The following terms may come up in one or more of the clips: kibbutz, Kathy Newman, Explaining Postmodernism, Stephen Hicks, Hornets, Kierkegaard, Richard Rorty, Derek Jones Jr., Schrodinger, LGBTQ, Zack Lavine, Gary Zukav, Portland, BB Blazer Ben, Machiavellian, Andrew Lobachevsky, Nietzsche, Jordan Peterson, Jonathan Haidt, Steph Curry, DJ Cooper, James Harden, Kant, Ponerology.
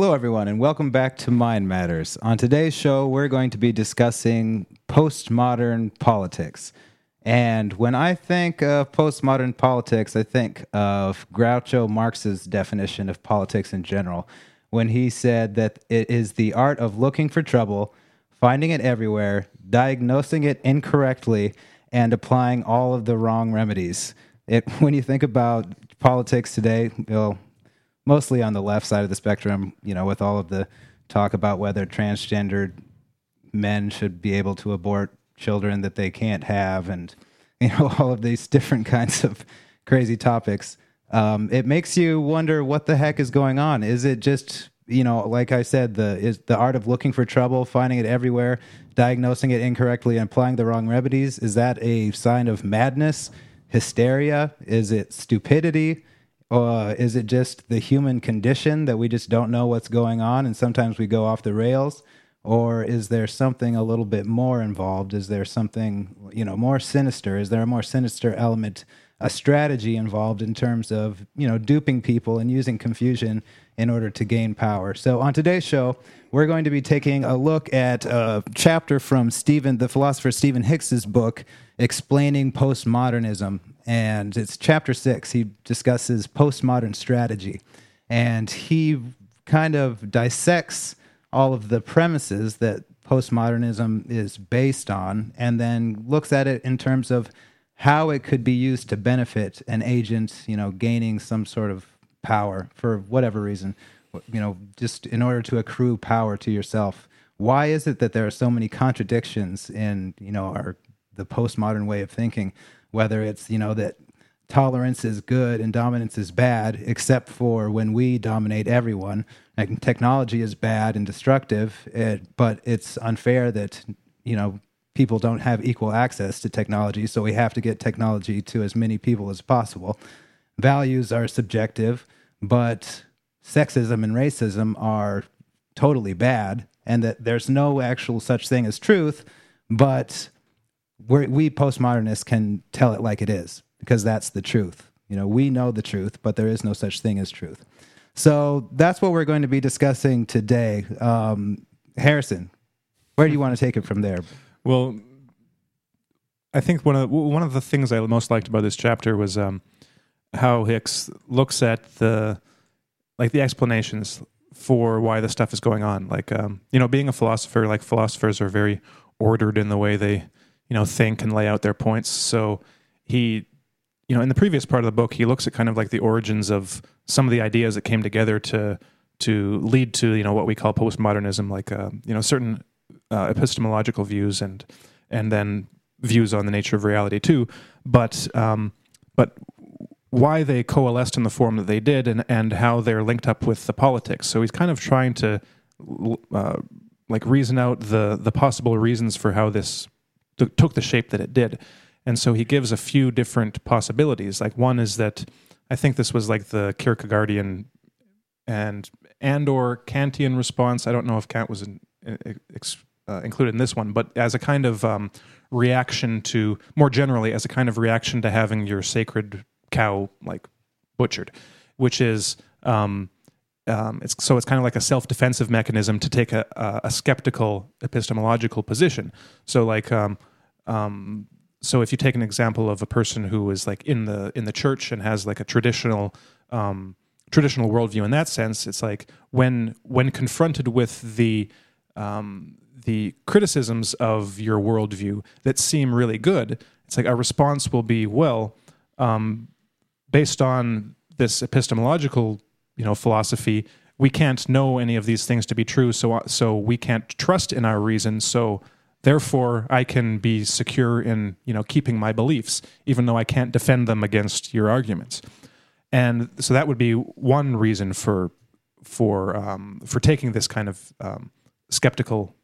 Hello, everyone, and welcome back to Mind Matters. On today's show, we're going to be discussing postmodern politics. And when I think of postmodern politics, I think of Groucho Marx's definition of politics in general, when he said that it is the art of looking for trouble, finding it everywhere, diagnosing it incorrectly, and applying all of the wrong remedies. When you think about politics today, mostly on the left side of the spectrum, with all of the talk about whether transgendered men should be able to abort children that they can't have, and all of these different kinds of crazy topics, it makes you wonder what the heck is going on. Is it just like I said, the art of looking for trouble, finding it everywhere, diagnosing it incorrectly, and applying the wrong remedies? Is that a sign of madness, hysteria? Is it stupidity? Is it just the human condition that we just don't know what's going on and sometimes we go off the rails? Or is there something a little bit more involved? Is there something, more sinister? Is there a more sinister element, a strategy involved in terms of, duping people and using confusion in order to gain power? So on today's show, we're going to be taking a look at a chapter from the philosopher Stephen Hicks's book, Explaining Postmodernism. And it's chapter 6. He discusses postmodern strategy. And he kind of dissects all of the premises that postmodernism is based on and then looks at it in terms of how it could be used to benefit an agent, gaining some sort of power for whatever reason, just in order to accrue power to yourself. Why is it that there are so many contradictions in, the postmodern way of thinking? Whether it's, that tolerance is good and dominance is bad, except for when we dominate everyone. Like, technology is bad and destructive, but it's unfair that, people don't have equal access to technology, so we have to get technology to as many people as possible. Values are subjective, but sexism and racism are totally bad, and that there's no actual such thing as truth, but we postmodernists can tell it like it is, because that's the truth. We know the truth, but there is no such thing as truth. So that's what we're going to be discussing today. Harrison, where do you want to take it from there? Well, I think one of the things I most liked about this chapter was how Hicks looks at the explanations for why this stuff is going on. Like, being a philosopher, like, philosophers are very ordered in the way they think and lay out their points. So he, in the previous part of the book, he looks at kind of like the origins of some of the ideas that came together to lead to, what we call postmodernism, like, certain epistemological views and then views on the nature of reality too. But why they coalesced in the form that they did and how they're linked up with the politics. So he's kind of trying to reason out the possible reasons for how this took the shape that it did. And so he gives a few different possibilities. Like, one is that, I think this was like the Kierkegaardian and or Kantian response. I don't know if Kant was included in this one, but as a kind of reaction to, more generally, as a kind of reaction to having your sacred cow, like, butchered, which is, it's kind of like a self-defensive mechanism to take a skeptical epistemological position. So like, so if you take an example of a person who is like in the church and has like a traditional worldview in that sense, it's like when confronted with the criticisms of your worldview that seem really good, it's like a response will be, well, based on this epistemological philosophy, we can't know any of these things to be true, so we can't trust in our reason, so therefore I can be secure in, keeping my beliefs, even though I can't defend them against your arguments. And so that would be one reason for taking this kind of skeptical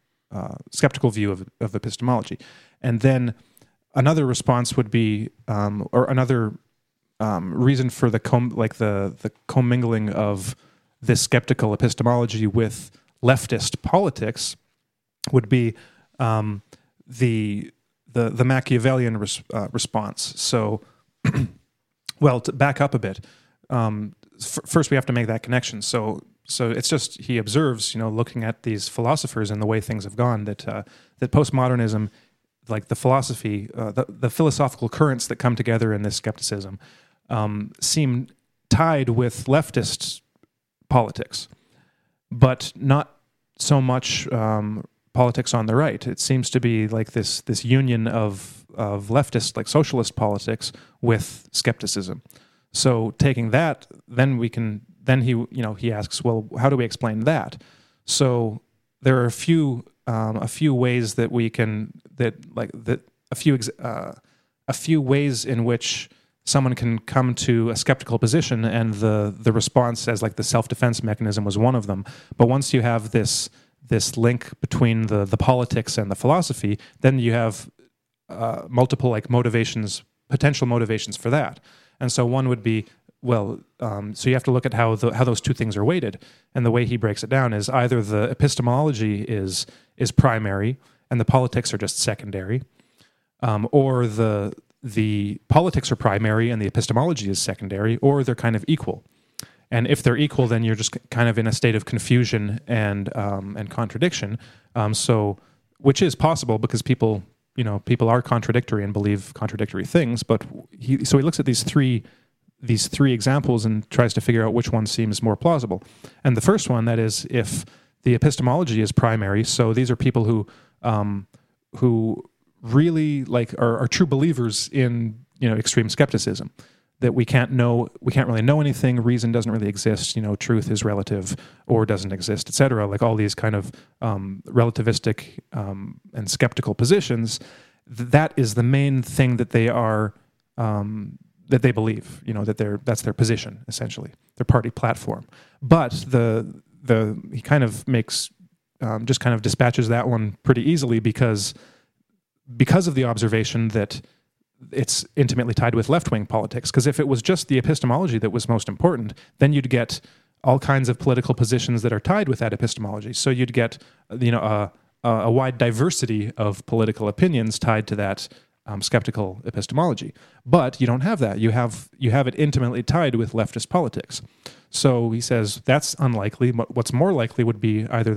view of epistemology. And then another response would be, reason for the commingling of this skeptical epistemology with leftist politics would be the Machiavellian response. So, well, to back up a bit, first we have to make that connection. So So it's just, he observes, looking at these philosophers and the way things have gone, that that postmodernism, like the philosophy, the philosophical currents that come together in this skepticism seem tied with leftist politics, but not so much politics on the right. It seems to be like this union of leftist, like socialist politics with skepticism. So taking that, then he asks, well, how do we explain that? So there are a few ways that we can a few ways in which someone can come to a skeptical position, and the response as like the self-defense mechanism was one of them. But once you have this link between the politics and the philosophy, then you have multiple potential motivations for that. And so one would be, so you have to look at how those two things are weighted. And the way he breaks it down is either the epistemology is primary and the politics are just secondary, or the politics are primary and the epistemology is secondary, or they're kind of equal. And if they're equal, then you're just kind of in a state of confusion and contradiction. So, which is possible because people are contradictory and believe contradictory things. But so he looks at these three examples and tries to figure out which one seems more plausible. And the first one, that is, if the epistemology is primary, so these are people who really are true believers in extreme skepticism, that we can't really know anything, reason doesn't really exist, truth is relative or doesn't exist, etc. Like all these kind of relativistic and skeptical positions, that is the main thing that they are that they believe, that's their position essentially, their party platform. But he kind of makes just kind of dispatches that one pretty easily because of the observation that it's intimately tied with left-wing politics. Because if it was just the epistemology that was most important, then you'd get all kinds of political positions that are tied with that epistemology. So you'd get a wide diversity of political opinions tied to that skeptical epistemology. But you don't have that. You have it intimately tied with leftist politics. So he says that's unlikely. What's more likely would be either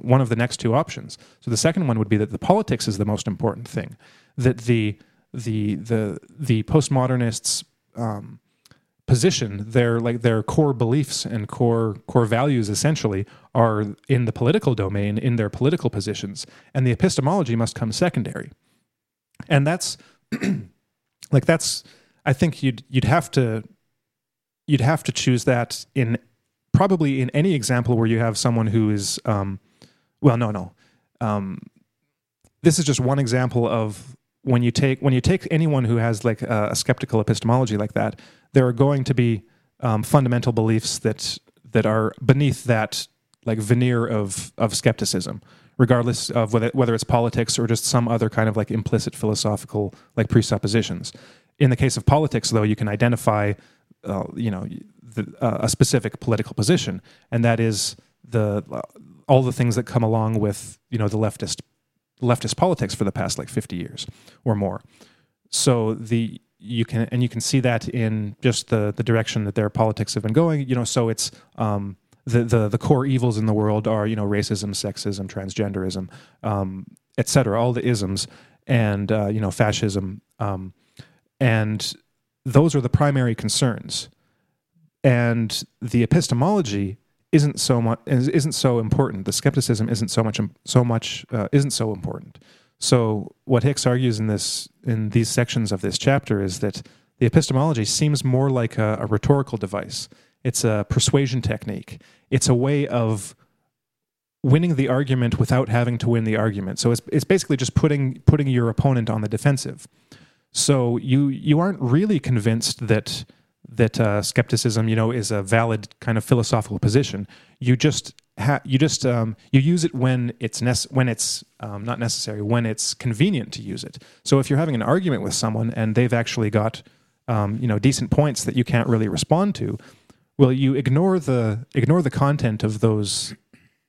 one of the next two options. So the second one would be that the politics is the most important thing, that the postmodernists' position, their core beliefs and core values essentially are in the political domain, in their political positions, and the epistemology must come secondary. And that's I think you'd have to choose that in any example where you have someone who is this is just one example of. When you take anyone who has like a skeptical epistemology like that, there are going to be fundamental beliefs that are beneath that like veneer of skepticism, regardless of whether it's politics or just some other kind of like implicit philosophical like presuppositions. In the case of politics, though, you can identify a specific political position, and that is all the things that come along with the leftist politics for the past like 50 years or more. So you can see that in just the direction that their politics have been going. So it's the core evils in the world are racism, sexism, transgenderism, etc. All the isms, and fascism, and those are the primary concerns. And the epistemology isn't so important. The skepticism isn't so important. So what Hicks argues in these sections of this chapter is that the epistemology seems more like a rhetorical device. It's a persuasion technique. It's a way of winning the argument without having to win the argument. So it's basically just putting your opponent on the defensive. So you aren't really convinced that skepticism, is a valid kind of philosophical position. You just you use it when it's not necessary, when it's convenient to use it. So if you're having an argument with someone and they've actually got decent points that you can't really respond to, well, you ignore the content of those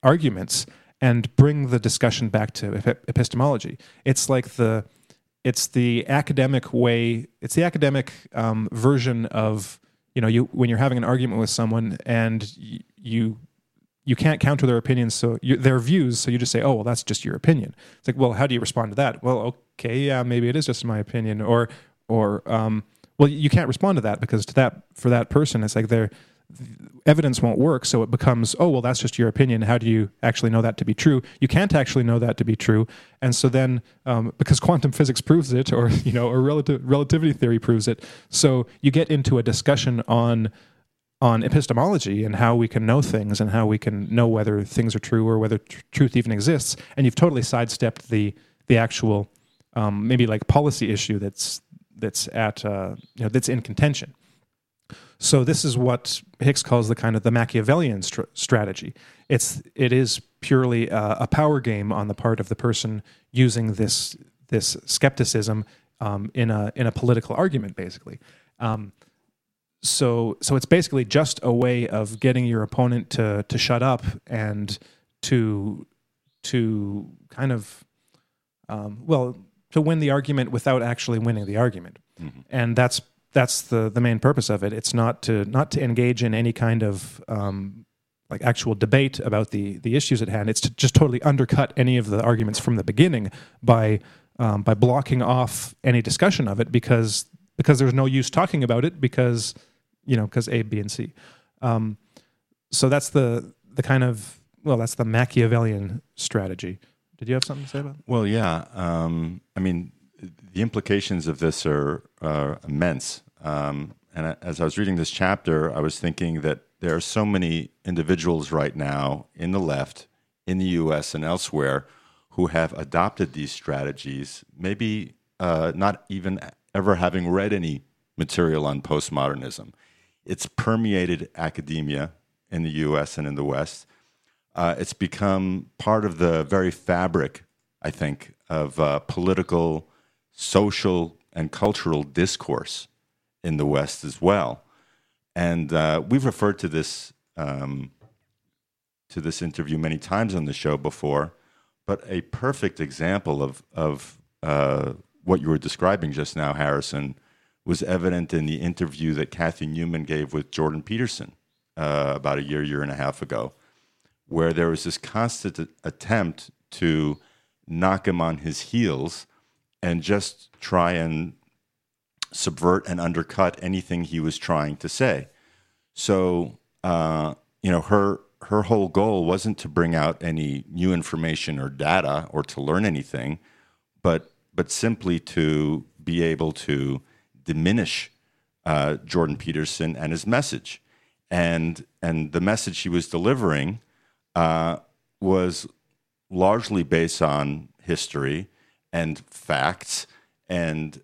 arguments and bring the discussion back to epistemology. It's the academic version of when you're having an argument with someone and you you can't counter their opinions, their views, so you just say, oh, well, that's just your opinion. It's like, well, how do you respond to that? Well, okay, yeah, maybe it is just my opinion, or well, you can't respond to that because for that person, it's like their evidence won't work, so it becomes, oh, well, that's just your opinion. How do you actually know that to be true? You can't actually know that to be true, and so then because quantum physics proves it, or or relativity theory proves it, so you get into a discussion on epistemology and how we can know things and how we can know whether things are true or whether truth even exists, and you've totally sidestepped the actual maybe like policy issue that's at that's in contention. So this is what Hicks calls the kind of the Machiavellian strategy. It is purely a power game on the part of the person using this skepticism in a political argument, basically. So it's basically just a way of getting your opponent to shut up and to kind of to win the argument without actually winning the argument, mm-hmm. and that's the main purpose of it. It's not to engage in any kind of like actual debate about the issues at hand. It's to just totally undercut any of the arguments from the beginning by blocking off any discussion of it because there's no use talking about it because A, B, and C. So that's the kind of, well, that's the Machiavellian strategy. Did you have something to say about it? Well, yeah. I mean, the implications of this are immense. And as I was reading this chapter, I was thinking that there are so many individuals right now in the left, in the U.S. and elsewhere, who have adopted these strategies, maybe not even ever having read any material on postmodernism. It's permeated academia in the U.S. and in the West. It's become part of the very fabric, I think, of political, social, and cultural discourse in the West as well. And we've referred to this interview many times on the show before, but a perfect example of what you were describing just now, Harrison, was evident in the interview that Kathy Newman gave with Jordan Peterson about a year and a half ago, where there was this constant attempt to knock him on his heels and just try and subvert and undercut anything he was trying to say. So, her whole goal wasn't to bring out any new information or data or to learn anything, but simply to be able to diminish Jordan Peterson and his message. And the message he was delivering was largely based on history and facts and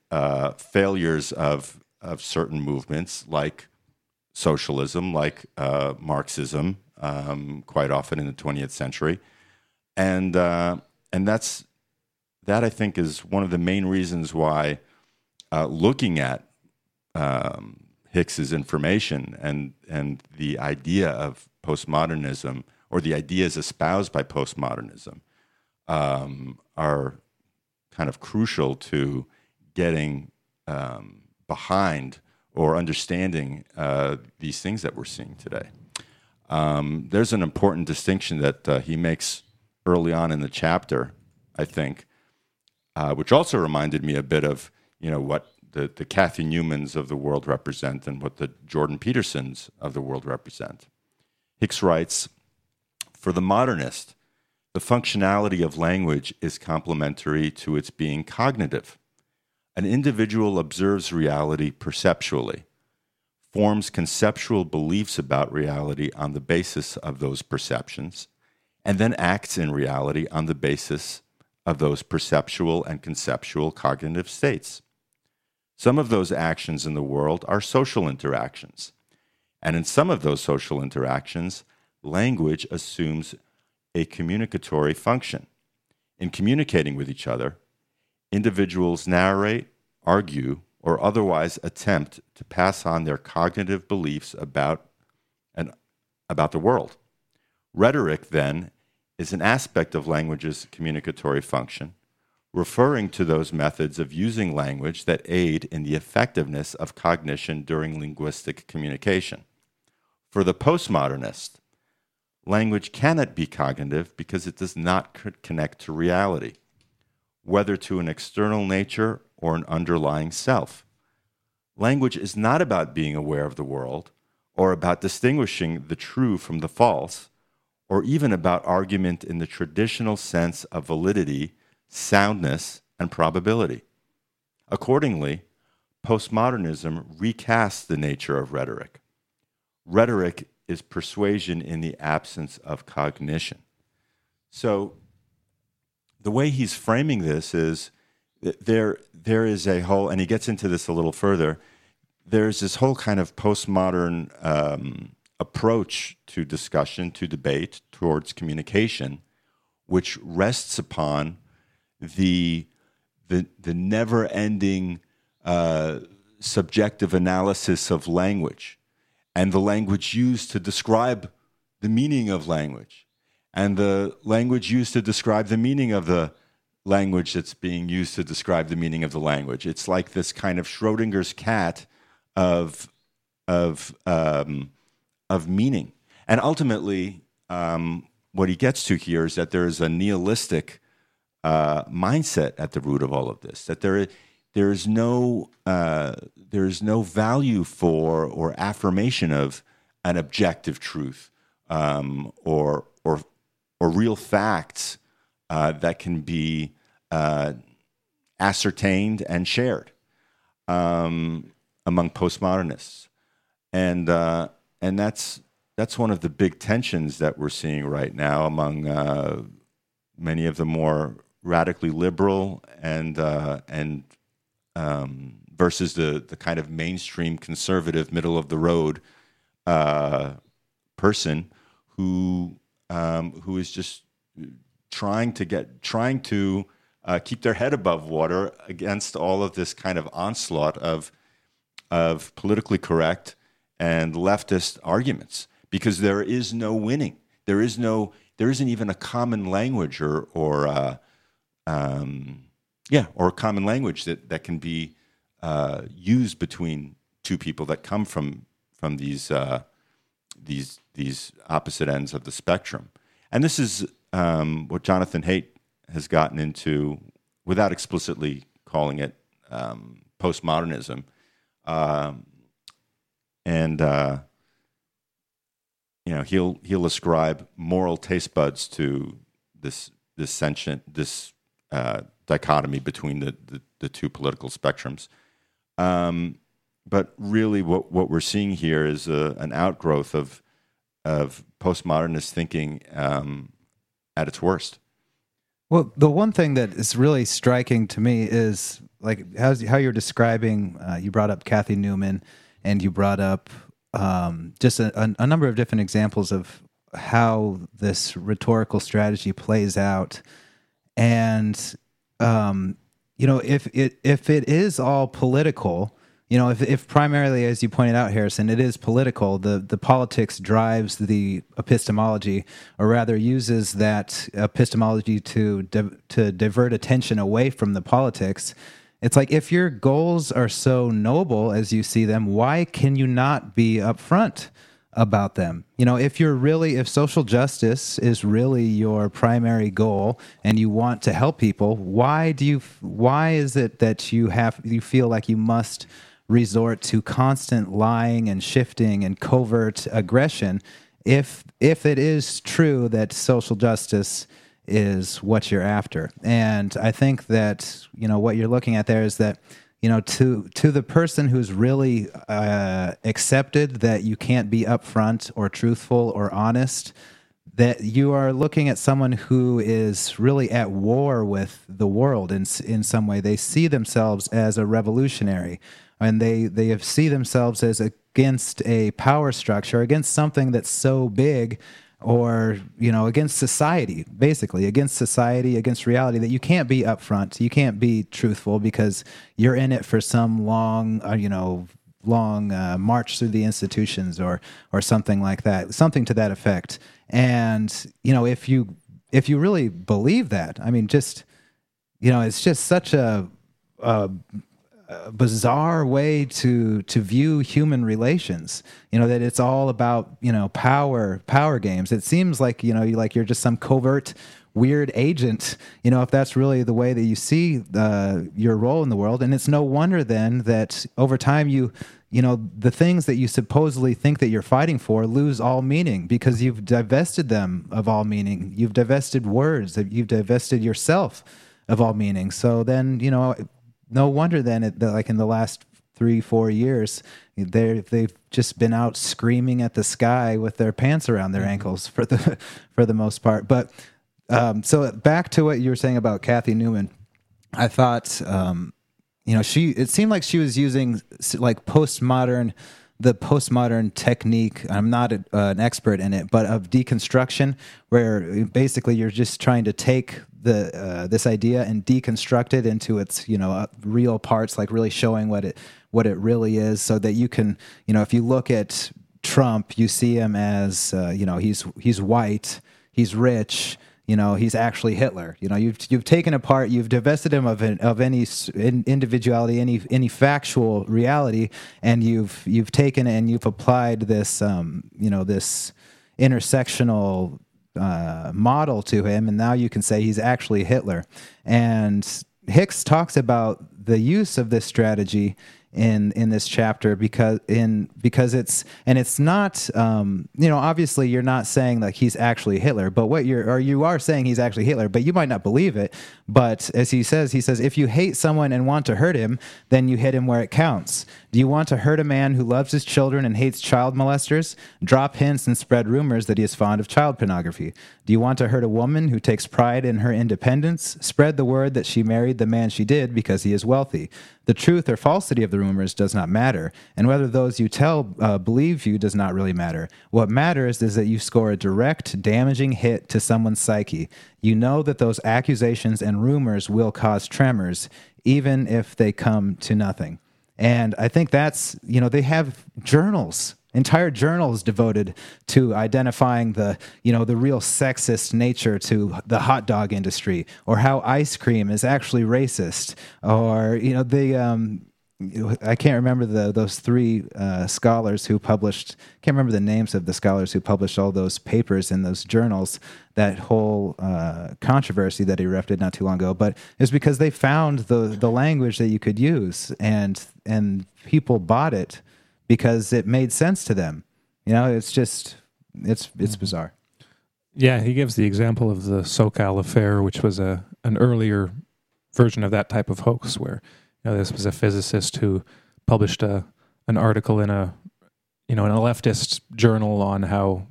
failures of certain movements like socialism, like Marxism, quite often in the 20th century, and that I think is one of the main reasons why looking at Hicks's information and the idea of postmodernism or the ideas espoused by postmodernism are kind of crucial to getting behind or understanding these things that we're seeing today. There's an important distinction that he makes early on in the chapter, I think, which also reminded me a bit of what the Kathy Newmans of the world represent and what the Jordan Petersons of the world represent. Hicks writes, "For the modernist, the functionality of language is complementary to its being cognitive. An individual observes reality perceptually, forms conceptual beliefs about reality on the basis of those perceptions, and then acts in reality on the basis of those perceptual and conceptual cognitive states. Some of those actions in the world are social interactions, and in some of those social interactions, language assumes a communicatory function. In communicating with each other, individuals narrate, argue, or otherwise attempt to pass on their cognitive beliefs about the world. Rhetoric, then, is an aspect of language's communicatory function, referring to those methods of using language that aid in the effectiveness of cognition during linguistic communication. For the postmodernist, language cannot be cognitive because it does not connect to reality, whether to an external nature or an underlying self. Language is not about being aware of the world, or about distinguishing the true from the false, or even about argument in the traditional sense of validity, soundness, and probability. Accordingly, postmodernism recasts the nature of rhetoric. Rhetoric is persuasion in the absence of cognition. So the way he's framing this is there is a whole, and he gets into this a little further, there's this whole kind of postmodern approach to discussion, to debate, towards communication, which rests upon the never-ending subjective analysis of language and the language used to describe the meaning of language and the language used to describe the meaning of the language that's being used to describe the meaning of the language. It's like this kind of Schrodinger's cat of meaning. And ultimately, what he gets to here is that there is a nihilistic mindset at the root of all of this, that there is no value for or affirmation of an objective truth or real facts that can be ascertained and shared among postmodernists, and that's one of the big tensions that we're seeing right now among many of the more radically liberal and versus the kind of mainstream conservative middle of the road person who is just trying to keep their head above water against all of this kind of onslaught of politically correct and leftist arguments, because there is no winning. There isn't even a common language or a common language that can be used between two people that come from these opposite ends of the spectrum. And this is what Jonathan Haidt has gotten into without explicitly calling it postmodernism. He'll ascribe moral taste buds to this dichotomy between the two political spectrums. But really what we're seeing here is an outgrowth of postmodernist thinking at its worst. Well, the one thing that is really striking to me is like how you're describing, you brought up Kathy Newman and you brought up just a number of different examples of how this rhetorical strategy plays out. And, if it is all political, if primarily, as you pointed out, Harrison, it is political, the politics drives the epistemology, or rather uses that epistemology to divert attention away from the politics. It's like, if your goals are so noble as you see them, why can you not be upfront about them? If social justice is really your primary goal and you want to help people, why is it that you feel like you must resort to constant lying and shifting and covert aggression if it is true that social justice is what you're after? And I think that, what you're looking at there is that, to the person who's really accepted that you can't be upfront or truthful or honest, that you are looking at someone who is really at war with the world in some way. They see themselves as a revolutionary, and they see themselves as against a power structure, against something that's so big, or, against society, basically, against reality, that you can't be upfront, you can't be truthful, because you're in it for some long march through the institutions or something like that, something to that effect. And, if you really believe that, I mean, it's just such a bizarre way to view human relations. You know, that it's all about, you know, power games. It seems like, you know, you're just some covert weird agent, you know, if that's really the way that you see your role in the world. And it's no wonder then that over time you know, the things that you supposedly think that you're fighting for lose all meaning because you've divested them of all meaning. You've divested words, you've divested yourself of all meaning. So then, you know, no wonder then, like in the last 3-4 years, they've just been out screaming at the sky with their pants around their ankles for the most part. But so back to what you were saying about Kathy Newman, I thought, you know, it seemed like she was using like the postmodern technique. I'm not an expert in it, but of deconstruction, where basically you're just trying to take this idea and deconstruct it into its, you know, real parts, like really showing what it really is, so that you can, you know, if you look at Trump, you see him as, you know, he's white, he's rich. You know, he's actually Hitler. You know, you've taken apart, you've divested him of any individuality, any factual reality, and you've taken and you've applied this, you know, this intersectional model to him, and now you can say he's actually Hitler. And Hicks talks about the use of this strategy in this chapter because it's not, you know, obviously you're not saying like he's actually Hitler, but you are saying he's actually Hitler, but you might not believe it. But as he says, if you hate someone and want to hurt him, then you hit him where it counts. Do you want to hurt a man who loves his children and hates child molesters? Drop hints and spread rumors that he is fond of child pornography. Do you want to hurt a woman who takes pride in her independence? Spread the word that she married the man she did because he is wealthy. The truth or falsity of the rumors does not matter, and whether those you tell believe you does not really matter. What matters is that you score a direct, damaging hit to someone's psyche. You know that those accusations and rumors will cause tremors, even if they come to nothing. And I think that's, you know, they have journals, entire journals devoted to identifying the, you know, the real sexist nature to the hot dog industry, or how ice cream is actually racist, or, you know, the, I can't remember those three scholars who published, can't remember the names of the scholars who published all those papers in those journals, that whole controversy that erupted not too long ago. But it's because they found the language that you could use, and people bought it because it made sense to them. You know, it's just, it's bizarre. Yeah, he gives the example of the SoCal affair, which was an earlier version of that type of hoax, where, you know, this was a physicist who published an article in a leftist journal on how,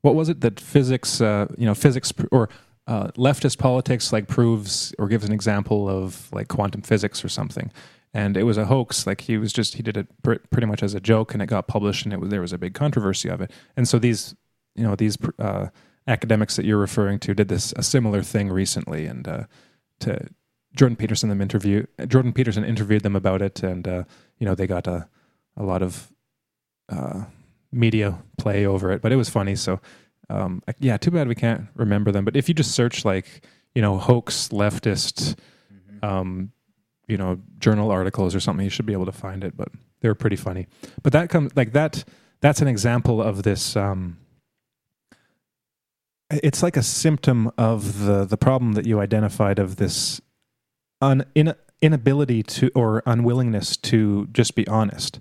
what was it, that physics, you know, physics or leftist politics like proves or gives an example of like quantum physics or something, and it was a hoax. Like he did it pretty much as a joke, and it got published, and there was a big controversy of it. And so these academics that you're referring to did a similar thing recently, and to. Jordan Peterson interviewed them about it, and you know, they got a lot of media play over it, but it was funny. So yeah, too bad we can't remember them. But if you just search like, you know, hoax leftist, you know, journal articles or something, you should be able to find it. But they were pretty funny. But that comes like that. That's an example of this. It's like a symptom of the problem that you identified of this. Inability to, or unwillingness to, just be honest.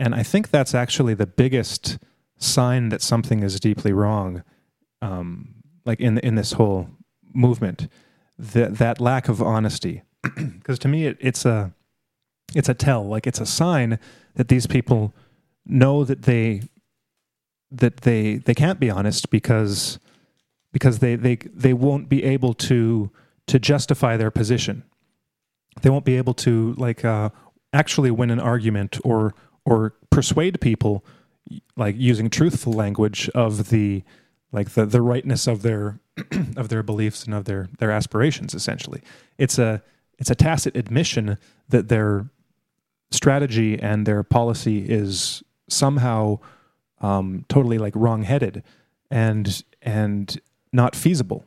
And I think that's actually the biggest sign that something is deeply wrong, like in this whole movement, that lack of honesty. Because to me, it's a tell, like it's a sign that these people know that they can't be honest because they won't be able to justify their position. They won't be able to like actually win an argument or persuade people like using truthful language of the rightness of their of their beliefs and of their aspirations. Essentially, it's a tacit admission that their strategy and their policy is somehow totally like wrong-headed and not feasible.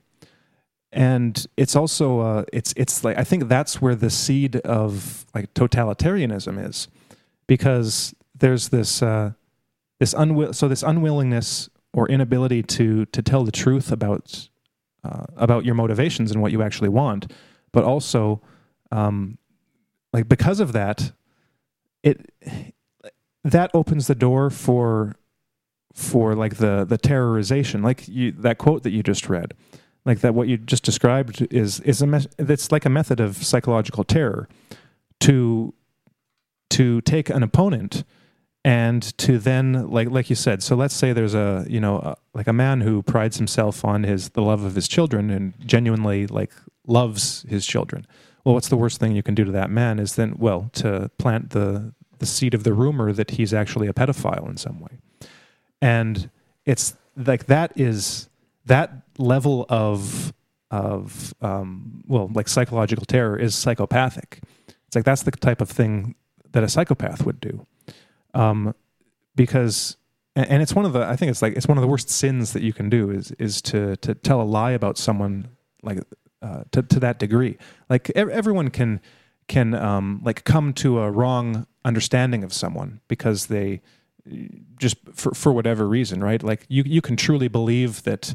And it's also it's like, I think that's where the seed of like totalitarianism is, because there's this this unwillingness or inability to tell the truth about your motivations and what you actually want, but also like because of that, that opens the door for like the terrorization, like that quote that you just read. Like that, what you just described it's like a method of psychological terror, to take an opponent, and to then like you said. So let's say there's a man who prides himself on the love of his children and genuinely like loves his children. Well, what's the worst thing you can do to that man is then to plant the seed of the rumor that he's actually a pedophile in some way, and it's like that is. That level of psychological terror is psychopathic. It's like that's the type of thing that a psychopath would do, because it's one of the it's one of the worst sins that you can do is to tell a lie about someone to that degree. Like everyone can come to a wrong understanding of someone because they just for whatever reason, right? Like you can truly believe that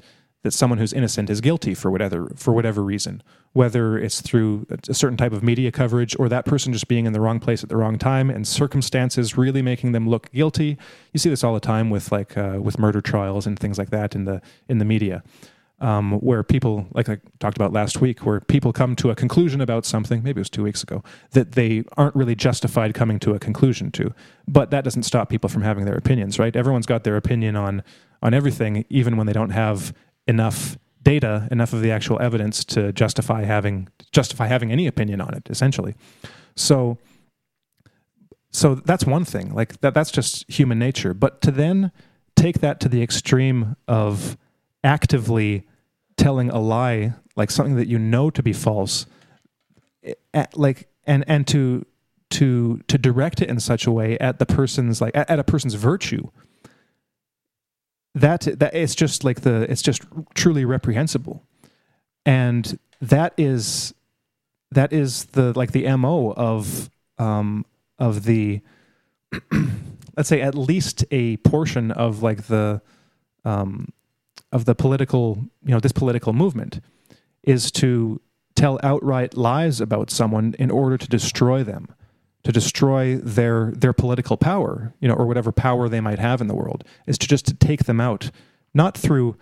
someone who's innocent is guilty for whatever reason, whether it's through a certain type of media coverage or that person just being in the wrong place at the wrong time and circumstances really making them look guilty. You see this all the time with murder trials and things like that in the media, where people, like I talked about last week, where people come to a conclusion about something, maybe it was 2 weeks ago, that they aren't really justified coming to a conclusion to. But that doesn't stop people from having their opinions, right? Everyone's got their opinion on everything, even when they don't have enough data, enough of the actual evidence to justify having any opinion on it, essentially. So that's one thing. Like that's just human nature. But to then take that to the extreme of actively telling a lie, like something that you know to be false, and to direct it in such a way at the person's at a person's virtue. That it's just it's just truly reprehensible, and that is the MO of the let's say at least a portion of the political this political movement is to tell outright lies about someone in order to destroy them, to destroy their political power, or whatever power they might have in the world, is to take them out, not through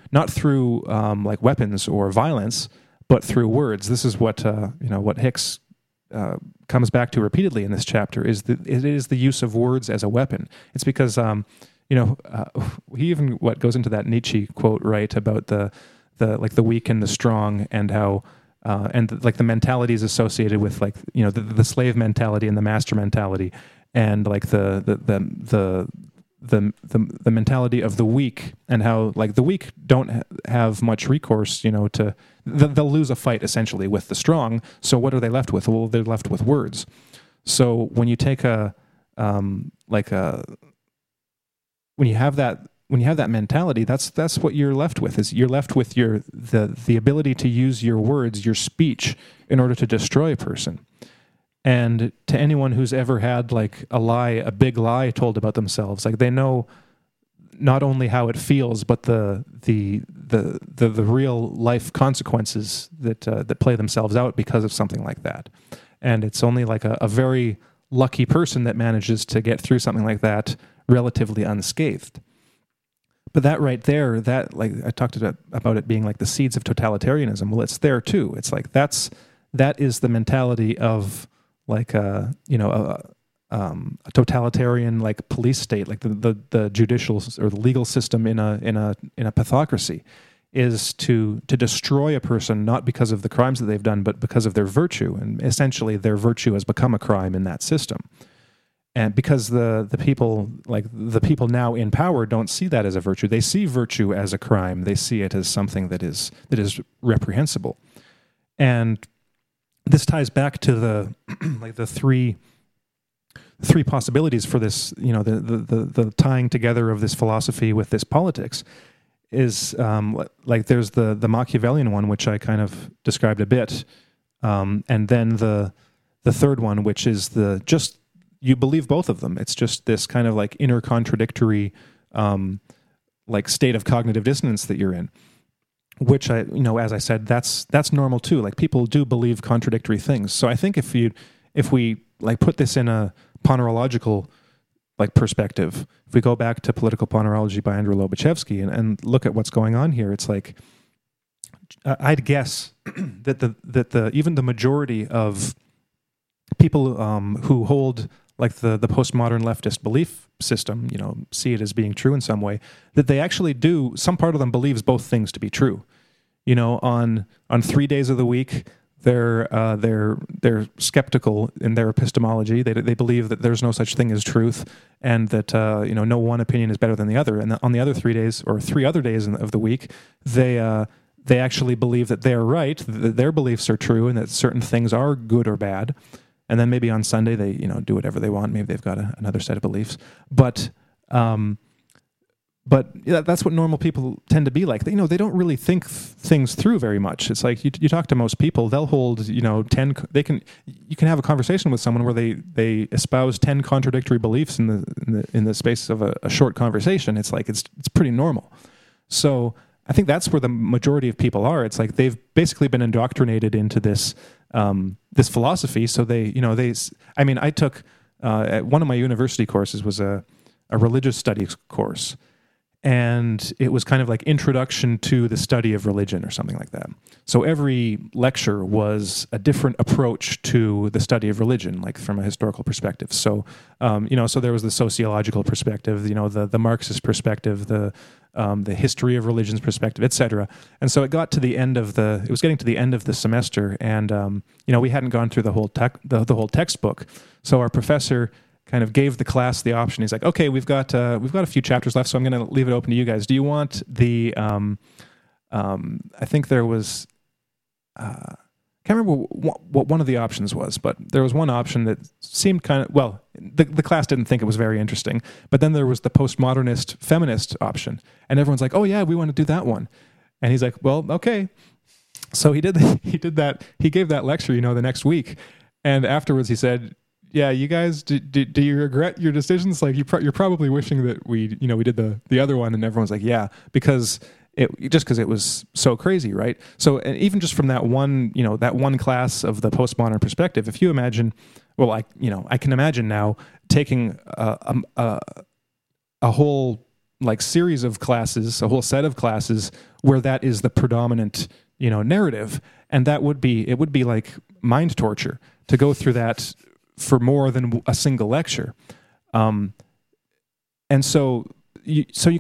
weapons or violence, but through words. This is what what Hicks comes back to repeatedly in this chapter is the use of words as a weapon. It's because he even goes into that Nietzsche quote, right, about the weak and the strong, and how. And the mentalities associated with the slave mentality and the master mentality, and the mentality of the weak, and how the weak don't have much recourse to they'll lose a fight essentially with the strong. So what are they left with? Well, they're left with words. So when you take when you have that mentality, that's what you're left with. Is you're left with the ability to use your words, your speech, in order to destroy a person. And to anyone who's ever had a big lie told about themselves, they know not only how it feels, but the real life consequences that play themselves out because of something like that. And it's only a very lucky person that manages to get through something like that relatively unscathed. But that right there, I talked about it being the seeds of totalitarianism. Well, it's there too. It's that is the mentality of a totalitarian police state, the judicial or the legal system in a pathocracy, is to destroy a person not because of the crimes that they've done, but because of their virtue. And essentially, their virtue has become a crime in that system. And because the people now in power don't see that as a virtue, they see virtue as a crime. They see it as something that is reprehensible. And this ties back to the three possibilities for this. The tying together of this philosophy with this politics is like there's the Machiavellian one, which I kind of described a bit, and then the third one, which is the just you believe both of them. It's just this kind of like inner contradictory like state of cognitive dissonance that you're in, which I, you know, as I said, that's normal too. Like people do believe contradictory things. So I think if we like put this in a ponerological like perspective, if we go back to Political Ponerology by Andrew Lobachevsky and look at what's going on here, it's like I'd guess that the even the majority of people who hold like the postmodern leftist belief system, you know, see it as being true in some way, that they actually do. Some part of them believes both things to be true. You know, on 3 days of the week, They're skeptical in their epistemology. They believe that there's no such thing as truth, and that you know, no one opinion is better than the other. And on the other 3 days or three other days of the week, they actually believe that they're right, that their beliefs are true, and that certain things are good or bad. And then maybe on Sunday they, you know, do whatever they want. Maybe they've got another set of beliefs. But that's what normal people tend to be like. You know, they don't really think things through very much. It's like you talk to most people, they'll hold, you know, you can have a conversation with someone where they espouse 10 contradictory beliefs in the space of a short conversation. It's like it's pretty normal. So I think that's where the majority of people are. It's like they've basically been indoctrinated into this this philosophy. So they, you know, they. I mean, I took at one of my university courses was a religious studies course. And it was kind of like introduction to the study of religion or something like that. So every lecture was a different approach to the study of religion, like from a historical perspective. So, you know, so there was the sociological perspective, you know, the Marxist perspective, the history of religion's perspective, etc. And so it got to the end of it was getting to the end of the semester, and you know, we hadn't gone through the whole textbook. So our professor kind of gave the class the option. He's like, okay, we've got a few chapters left, so I'm going to leave it open to you guys. Do you want the, I think there was, I can't remember what one of the options was, but there was one option that seemed kind of, well, the class didn't think it was very interesting, but then there was the postmodernist feminist option, and everyone's like, oh yeah, we want to do that one. And he's like, well, okay. So he did that, he gave that lecture, you know, the next week, and afterwards he said, yeah, you guys, do you regret your decisions? Like you're probably wishing that we, you know, we did the other one. And everyone's like, yeah, because it was so crazy, right? So, and even just from that one, you know, that one class of the postmodern perspective, if you imagine, well, I can imagine now taking a whole like series of classes, a whole set of classes where that is the predominant, you know, narrative, and it would be like mind torture to go through that for more than a single lecture. And so I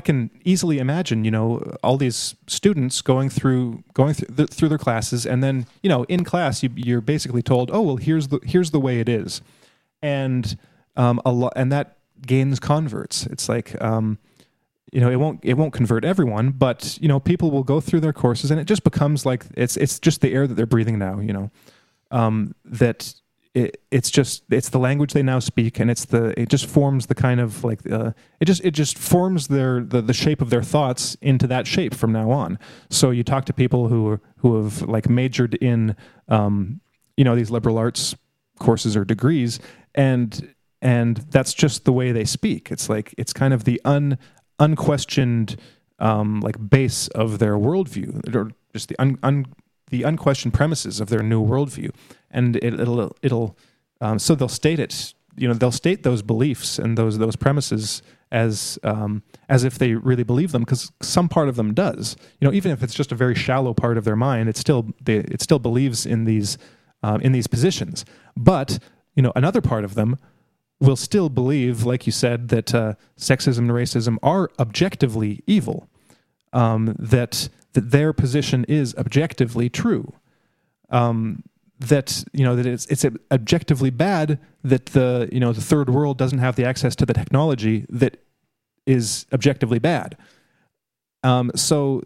can easily imagine, you know, all these students going through their classes, and then, you know, in class you're basically told, oh, well, here's the way it is. And and that gains converts. It's like, you know, it won't convert everyone, but, you know, people will go through their courses, and it just becomes like it's just the air that they're breathing now, you know. That it's the language they now speak, and it just forms the kind of like it just forms the shape of their thoughts into that shape from now on. So you talk to people who have like majored in you know, these liberal arts courses or degrees, and that's just the way they speak. It's like it's kind of the unquestioned like base of their worldview, or just the unquestioned premises of their new worldview, and it'll so they'll state it. You know, they'll state those beliefs and those premises as if they really believe them, because some part of them does. You know, even if it's just a very shallow part of their mind, it still believes in these positions. But, you know, another part of them will still believe, like you said, that sexism and racism are objectively evil. That their position is objectively true, that, you know, that it's objectively bad that the, you know, the third world doesn't have the access to the technology that is objectively bad. So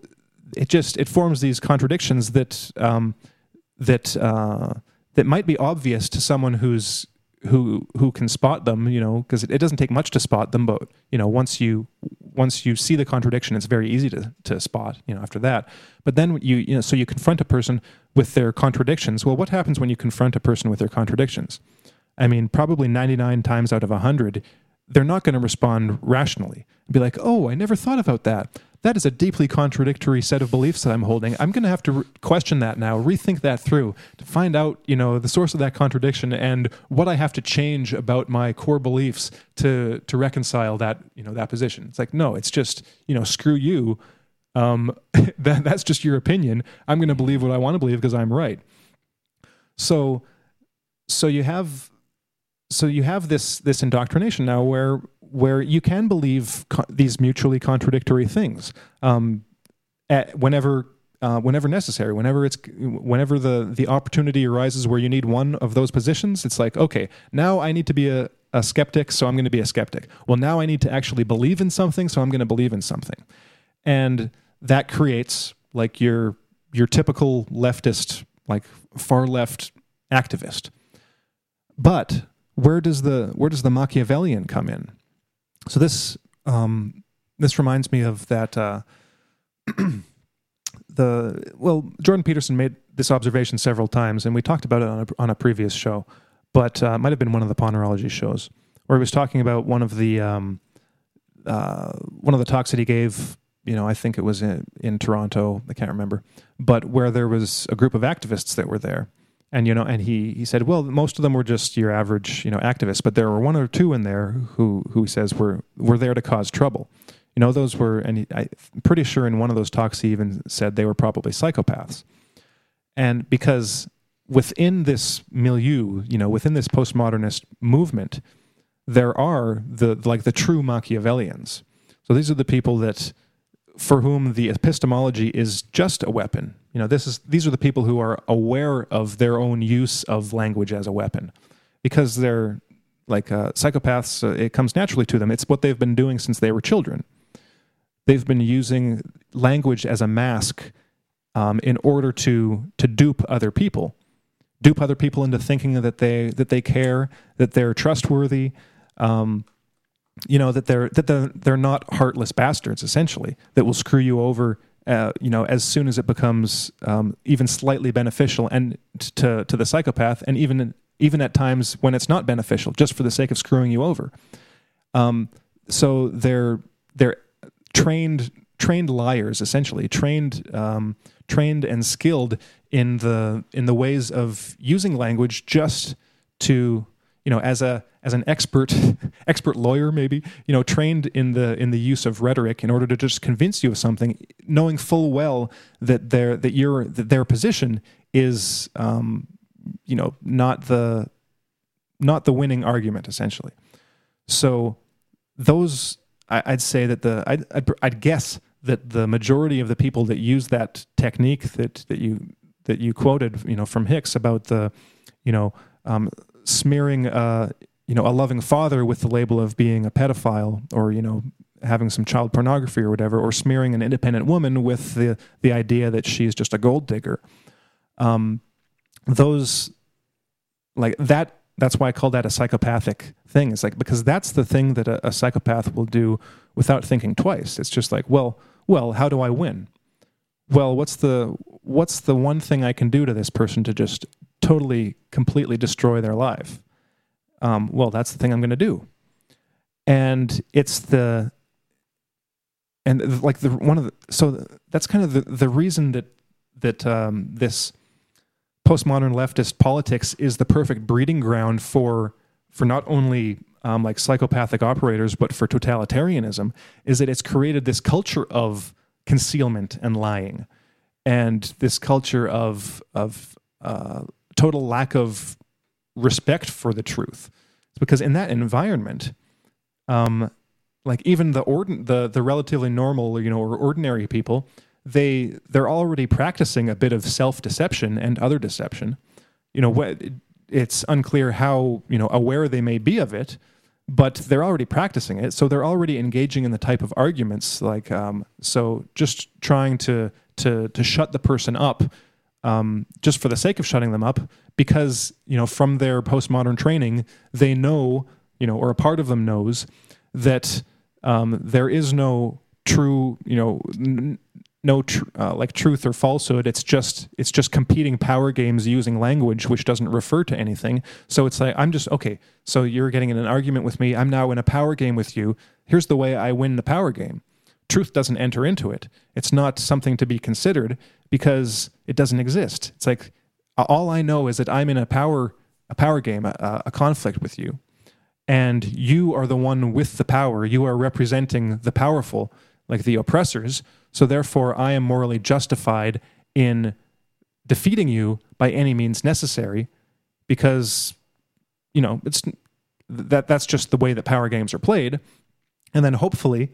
it forms these contradictions that might be obvious to someone who can spot them, you know, because it doesn't take much to spot them. But, you know, once you once you see the contradiction, it's very easy to spot, after that. But then so you confront a person with their contradictions. Well, what happens when you confront a person with their contradictions? I mean, probably 99 times out of 100, they're not going to respond rationally. Be like, oh, I never thought about that. That is a deeply contradictory set of beliefs that I'm holding. I'm going to have to question that now, rethink that through to find out, the source of that contradiction and what I have to change about my core beliefs to reconcile that, that position. It's like, no, it's just, screw you. That's just your opinion. I'm going to believe what I want to believe because I'm right. So you have this indoctrination now where you can believe these mutually contradictory things whenever necessary, whenever the opportunity arises where you need one of those positions. It's like, okay, now I need to be a skeptic, so I'm going to be a skeptic. Well, now I need to actually believe in something, so I'm going to believe in something. And that creates like your typical leftist, like far left activist. But where does the Machiavellian come in? So this reminds me of that. Jordan Peterson made this observation several times, and we talked about it on a previous show, but it might have been one of the Ponerology shows, where he was talking about one of the talks that he gave. I think it was in Toronto. I can't remember, but where there was a group of activists that were there. And and he said, well, most of them were just your average, activists, but there were one or two in there who he says were there to cause trouble. Those were, I'm pretty sure in one of those talks he even said they were probably psychopaths. And because within this milieu, within this postmodernist movement, there are the true Machiavellians. So these are the people that, for whom the epistemology is just a weapon. These are the people who are aware of their own use of language as a weapon, because they're like psychopaths. It comes naturally to them. It's what they've been doing since they were children. They've been using language as a mask in order to dupe other people into thinking that they care, that they're trustworthy. That they're not heartless bastards, essentially, that will screw you over, as soon as it becomes even slightly beneficial, and to the psychopath, and even at times when it's not beneficial, just for the sake of screwing you over. So they're trained liars, essentially, trained and skilled in the ways of using language just to, as an expert lawyer, maybe, trained in the use of rhetoric in order to just convince you of something, knowing full well that their position is not the winning argument, essentially. So those, I'd guess that the majority of the people that use that technique that you quoted, from Hicks about the, smearing a loving father with the label of being a pedophile, or having some child pornography or whatever, or smearing an independent woman with the idea that she's just a gold digger. Those, like that. That's why I call that a psychopathic thing. It's like, because that's the thing that a psychopath will do without thinking twice. It's just like, well, how do I win? Well, what's the one thing I can do to this person to just totally, completely destroy their life? Well, that's the thing I'm going to do. And it's that's kind of the reason that this postmodern leftist politics is the perfect breeding ground for not only like psychopathic operators, but for totalitarianism, is that it's created this culture of concealment and lying, and this culture of total lack of respect for the truth. It's because in that environment, like even the relatively normal, or ordinary people, they're already practicing a bit of self-deception and other deception. It's unclear how aware they may be of it, but they're already practicing it, so they're already engaging in the type of arguments, like so just trying to shut the person up, just for the sake of shutting them up, because from their postmodern training, they know, or a part of them knows that there is no true, like truth or falsehood. It's just competing power games using language which doesn't refer to anything. So it's like, I'm just, okay, so you're getting in an argument with me. I'm now in a power game with you. Here's the way I win the power game. Truth doesn't enter into it. It's not something to be considered because it doesn't exist. It's like, all I know is that I'm in a power game, a conflict with you, and you are the one with the power. You are representing the powerful, like the oppressors. So therefore, I am morally justified in defeating you by any means necessary, because, it's that's just the way that power games are played. And then hopefully,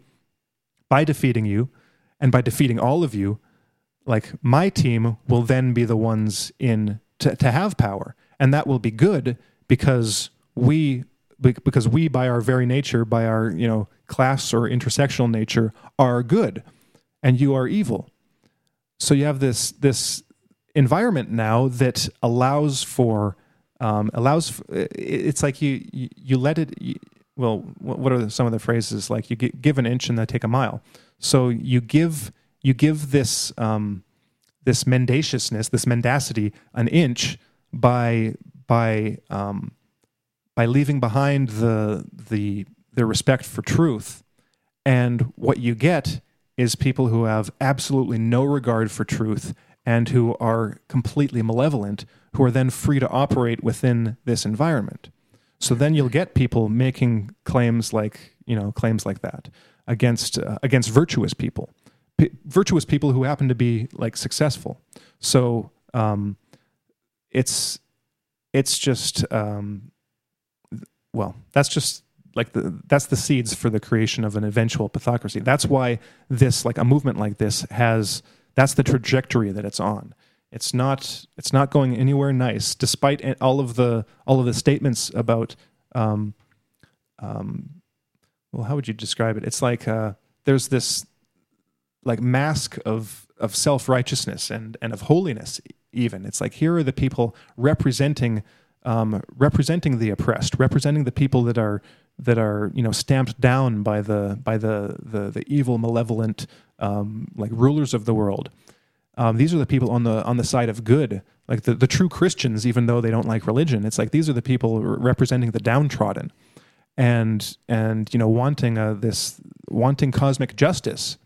by defeating you, and by defeating all of you, like, my team will then be the ones in to have power, and that will be good because we by our very nature, by our class or intersectional nature, are good, and you are evil. So you have this environment now that allows for it's like you let it. Well, what are some of the phrases, like, you give an inch and they take a mile? So you give this this mendaciousness, this mendacity, an inch by leaving behind the respect for truth, and what you get is people who have absolutely no regard for truth and who are completely malevolent, who are then free to operate within this environment. So then you'll get people making claims like that against virtuous people. Virtuous people who happen to be, like, successful. So it's just that's just like that's the seeds for the creation of an eventual pathocracy. That's why this, like, a movement like this has, that's the trajectory that it's on. It's not going anywhere nice, despite all of the statements about how would you describe it? It's like there's this, like, mask of self-righteousness and of holiness, even. It's like, here are the people representing the oppressed, representing the people that are stamped down by the evil, malevolent rulers of the world. These are the people on the side of good, like the true Christians, even though they don't like religion. It's like, these are the people representing the downtrodden, and wanting cosmic justice.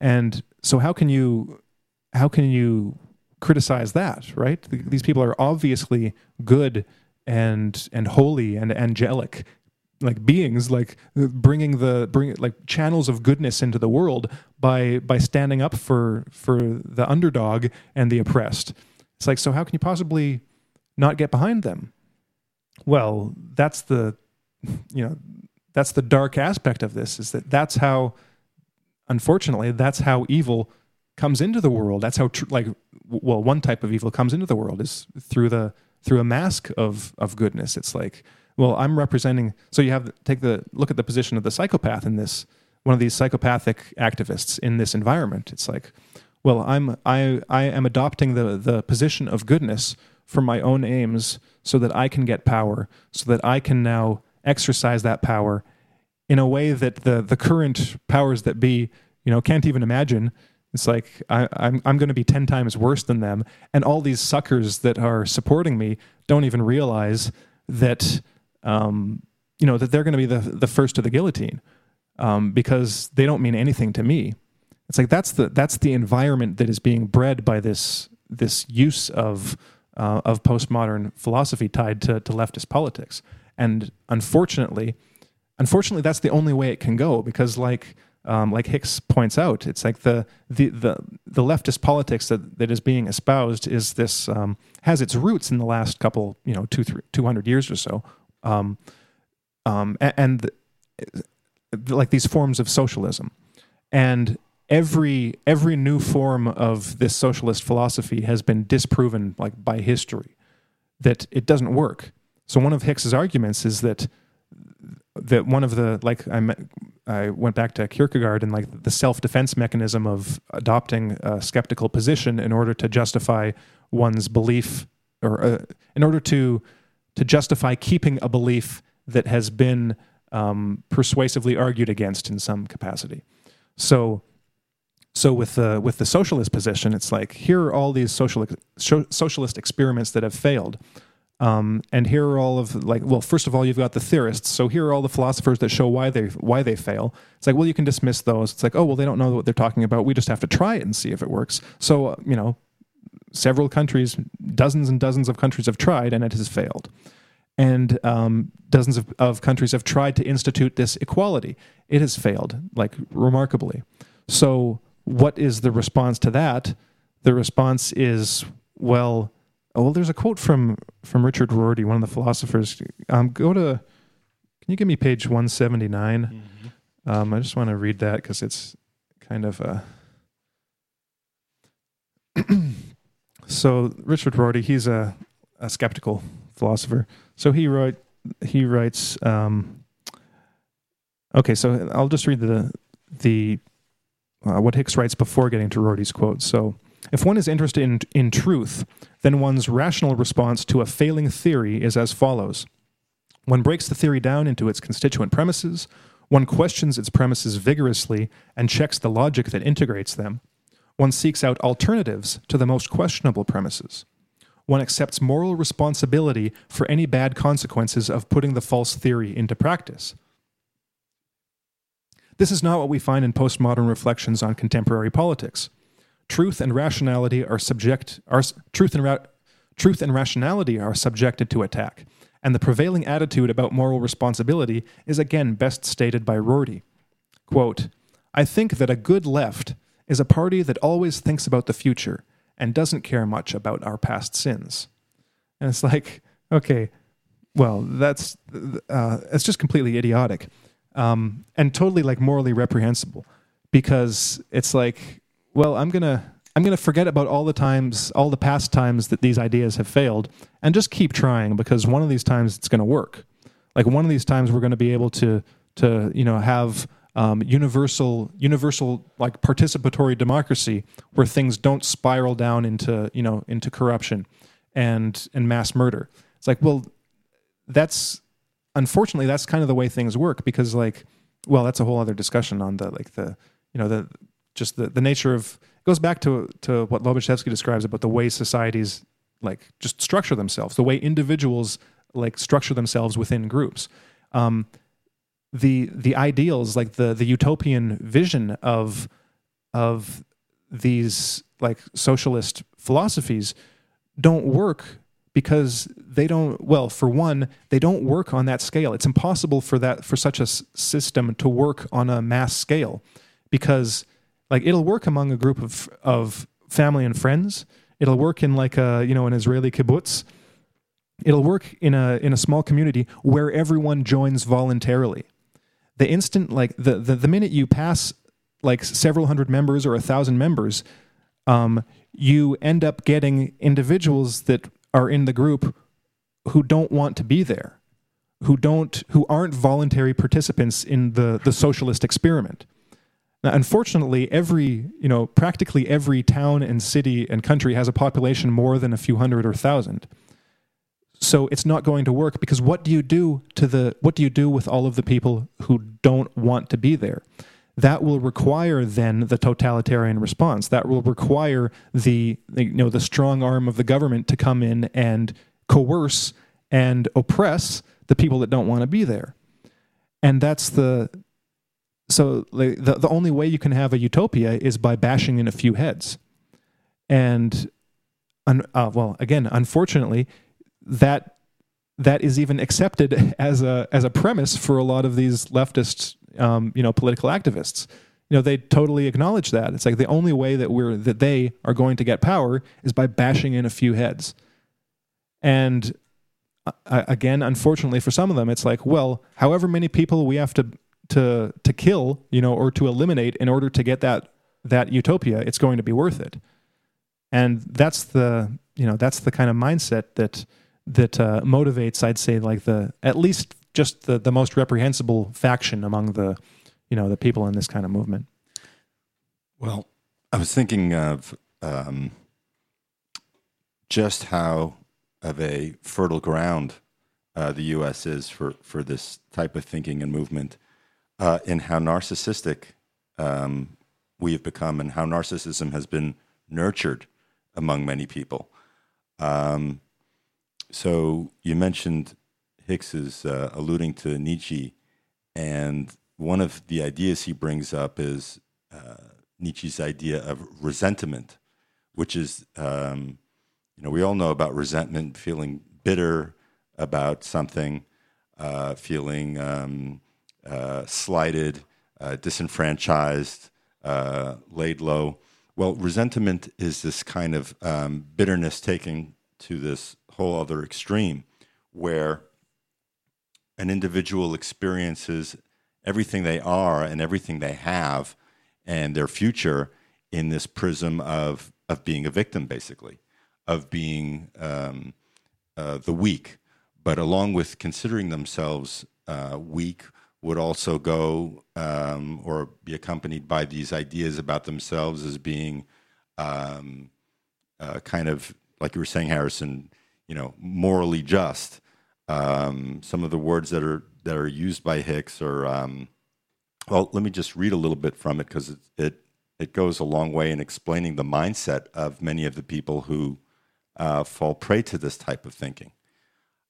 And so how can you criticize that, right? These people are obviously good and holy and angelic, like, beings, like, bringing channels of goodness into the world by standing up for the underdog and the oppressed. It's like, so how can you possibly not get behind them? Well, that's the dark aspect of this, is that's how. Unfortunately, that's how evil comes into the world. That's how, one type of evil comes into the world, is through a mask of goodness. It's like, well, I'm representing. So you have to take the look at the position of the psychopath in this, one of these psychopathic activists in this environment. It's like, well, I am adopting the position of goodness for my own aims, so that I can get power, so that I can now exercise that power in a way that the current powers that be, can't even imagine. It's like, I'm going to be 10 times worse than them, and all these suckers that are supporting me don't even realize that that they're going to be the first to the guillotine, because they don't mean anything to me. It's like, that's the environment that is being bred by this use of postmodern philosophy tied to leftist politics, and unfortunately. Unfortunately, that's the only way it can go, because, like Hicks points out, it's like the leftist politics that is being espoused is this has its roots in the last couple 200 years or so, like these forms of socialism, and every new form of this socialist philosophy has been disproven, like, by history, that it doesn't work. So one of Hicks's arguments is that one of the, like, I went back to Kierkegaard and, like, the self-defense mechanism of adopting a skeptical position in order to justify one's belief, or in order to justify keeping a belief that has been persuasively argued against in some capacity. So with the socialist position, it's like, here are all these socialist experiments that have failed. And here are all of, like, well, first of all, you've got the theorists. So here are all the philosophers that show why they fail. It's like, well, you can dismiss those. It's like, oh, well, they don't know what they're talking about. We just have to try it and see if it works. So, several countries, dozens and dozens of countries have tried, and it has failed. And dozens of countries have tried to institute this equality. It has failed, like, remarkably. So what is the response to that? The response is, well, there's a quote from Richard Rorty, one of the philosophers. Can you give me page 179? Mm-hmm. I just want to read that because it's kind of a... So Richard Rorty, he's a skeptical philosopher. So he writes... okay, so I'll just read the what Hicks writes before getting to Rorty's quote. So... If one is interested in truth, then one's rational response to a failing theory is as follows. One breaks the theory down into its constituent premises, one questions its premises vigorously and checks the logic that integrates them, one seeks out alternatives to the most questionable premises, one accepts moral responsibility for any bad consequences of putting the false theory into practice. This is not what we find in postmodern reflections on contemporary politics. Truth and rationality are subjected to attack, and the prevailing attitude about moral responsibility is again best stated by Rorty. Quote, "I think that a good left is a party that always thinks about the future and doesn't care much about our past sins." And it's like, okay, well, that's just completely idiotic, and totally, like, morally reprehensible, because it's like, well, I'm gonna forget about all the past times that these ideas have failed, and just keep trying, because one of these times it's gonna work. Like, one of these times we're gonna be able to have universal, like, participatory democracy where things don't spiral down into corruption and mass murder. It's like, well, unfortunately that's kind of the way things work, because, like, well, that's a whole other discussion on the nature of it. Goes back to what Lobachevsky describes about the way societies, like, just structure themselves, the way individuals, like, structure themselves within groups. The ideals, like the utopian vision of these, like, socialist philosophies don't work because they don't. Well, for one, they don't work on that scale. It's impossible for such a system to work on a mass scale, because, like, it'll work among a group of family and friends. It'll work in, like, an Israeli kibbutz. It'll work in a small community where everyone joins voluntarily. The instant, like, the minute you pass, like, several hundred members or 1,000 members, you end up getting individuals that are in the group who don't want to be there, who aren't voluntary participants in the socialist experiment. Now, unfortunately, practically every town and city and country has a population more than a few hundred or thousand. So it's not going to work, because what do you do with all of the people who don't want to be there? That will require then the totalitarian response. That will require the strong arm of the government to come in and coerce and oppress the people that don't want to be there. And that's So the only way you can have a utopia is by bashing in a few heads. And, unfortunately, that is even accepted as a premise for a lot of these leftist, political activists. They totally acknowledge that. It's like the only way that they are going to get power is by bashing in a few heads. And, again, unfortunately for some of them, it's like, well, however many people we have to kill, or to eliminate in order to get that utopia, it's going to be worth it. And that's the kind of mindset that motivates, I'd say, like, at least the most reprehensible faction among the people in this kind of movement. Well, I was thinking of just how of a fertile ground the U.S. is for this type of thinking and movement, and how narcissistic we have become, and how narcissism has been nurtured among many people. So you mentioned Hicks is alluding to Nietzsche, and one of the ideas he brings up is Nietzsche's idea of resentment, which is, we all know about resentment, feeling bitter about something, feeling slighted, disenfranchised, laid low. Well, resentment is this kind of bitterness taken to this whole other extreme, where an individual experiences everything they are and everything they have and their future in this prism of being a victim, basically, of being the weak. But along with considering themselves weak would also go or be accompanied by these ideas about themselves as being kind of, like you were saying, Harrison, morally just. Some of the words that are used by Hicks are, well, let me just read a little bit from it, because it goes a long way in explaining the mindset of many of the people who fall prey to this type of thinking.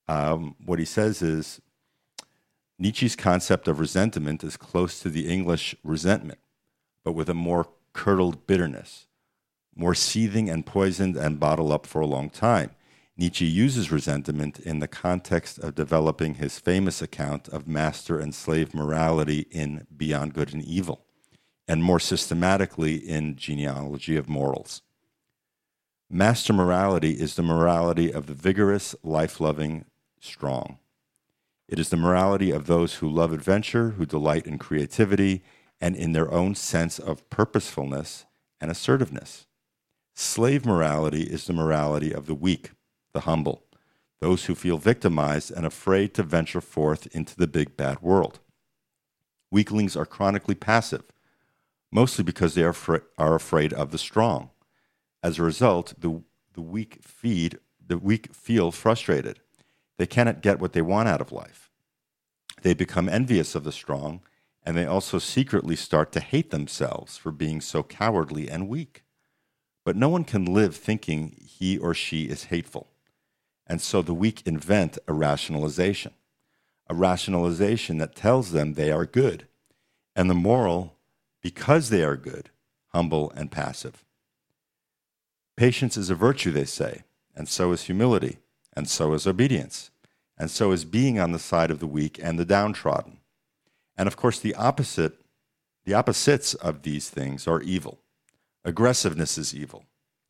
What he says is, Nietzsche's concept of resentment is close to the English resentment, but with a more curdled bitterness, more seething and poisoned and bottled up for a long time. Nietzsche uses resentment in the context of developing his famous account of master and slave morality in Beyond Good and Evil, and more systematically in Genealogy of Morals. Master morality is the morality of the vigorous, life-loving, strong. It is the morality of those who love adventure, who delight in creativity, and in their own sense of purposefulness and assertiveness. Slave morality is the morality of the weak, the humble, those who feel victimized and afraid to venture forth into the big bad world. Weaklings are chronically passive, mostly because they are afraid of the strong. As a result, the weak feel frustrated. They cannot get what they want out of life. They become envious of the strong, and they also secretly start to hate themselves for being so cowardly and weak. But no one can live thinking he or she is hateful. And so the weak invent a rationalization that tells them they are good, and the moral because they are good, humble, and passive. Patience is a virtue, they say, and so is humility, and so is obedience, and so is being on the side of the weak and the downtrodden. And of course, the opposites of these things are evil. Aggressiveness is evil,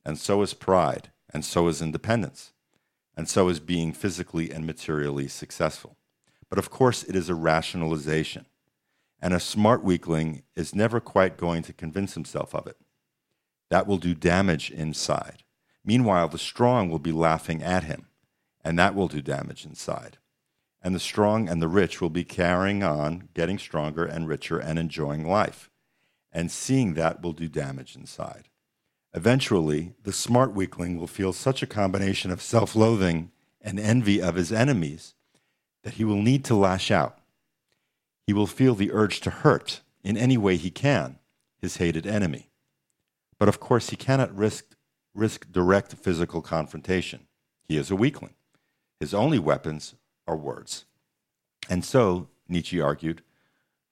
and so is pride, and so is independence, and so is being physically and materially successful. But of course, it is a rationalization, and a smart weakling is never quite going to convince himself of it. That will do damage inside. Meanwhile, the strong will be laughing at him, and that will do damage inside. And the strong and the rich will be carrying on, getting stronger and richer and enjoying life. And seeing that will do damage inside. Eventually, the smart weakling will feel such a combination of self-loathing and envy of his enemies that he will need to lash out. He will feel the urge to hurt, in any way he can, his hated enemy. But of course, he cannot risk direct physical confrontation. He is a weakling. His only weapons are words. And so, Nietzsche argued,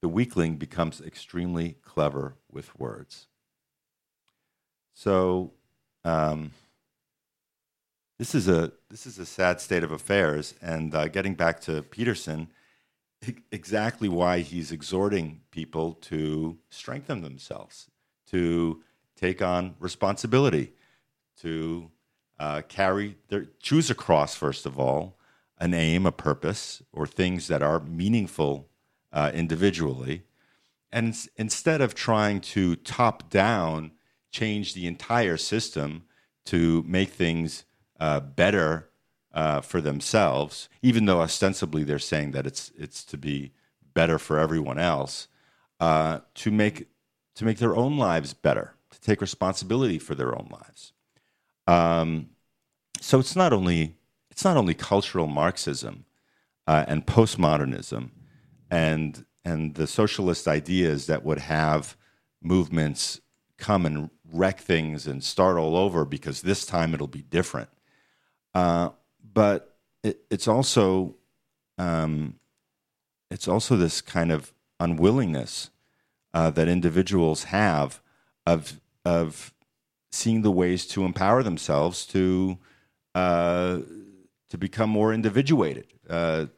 the weakling becomes extremely clever with words. So, this is a sad state of affairs. And getting back to Peterson, exactly why he's exhorting people to strengthen themselves, to take on responsibility, to choose a cross, first of all, an aim, a purpose, or things that are meaningful. Individually, and instead of trying to top down change the entire system to make things better for themselves, even though ostensibly they're saying that it's to be better for everyone else, to make their own lives better, to take responsibility for their own lives. So it's not only cultural Marxism. and postmodernism and the socialist ideas that would have movements come and wreck things and start all over because this time it'll be different. But it's also this kind of unwillingness that individuals have of seeing the ways to empower themselves to become more individuated,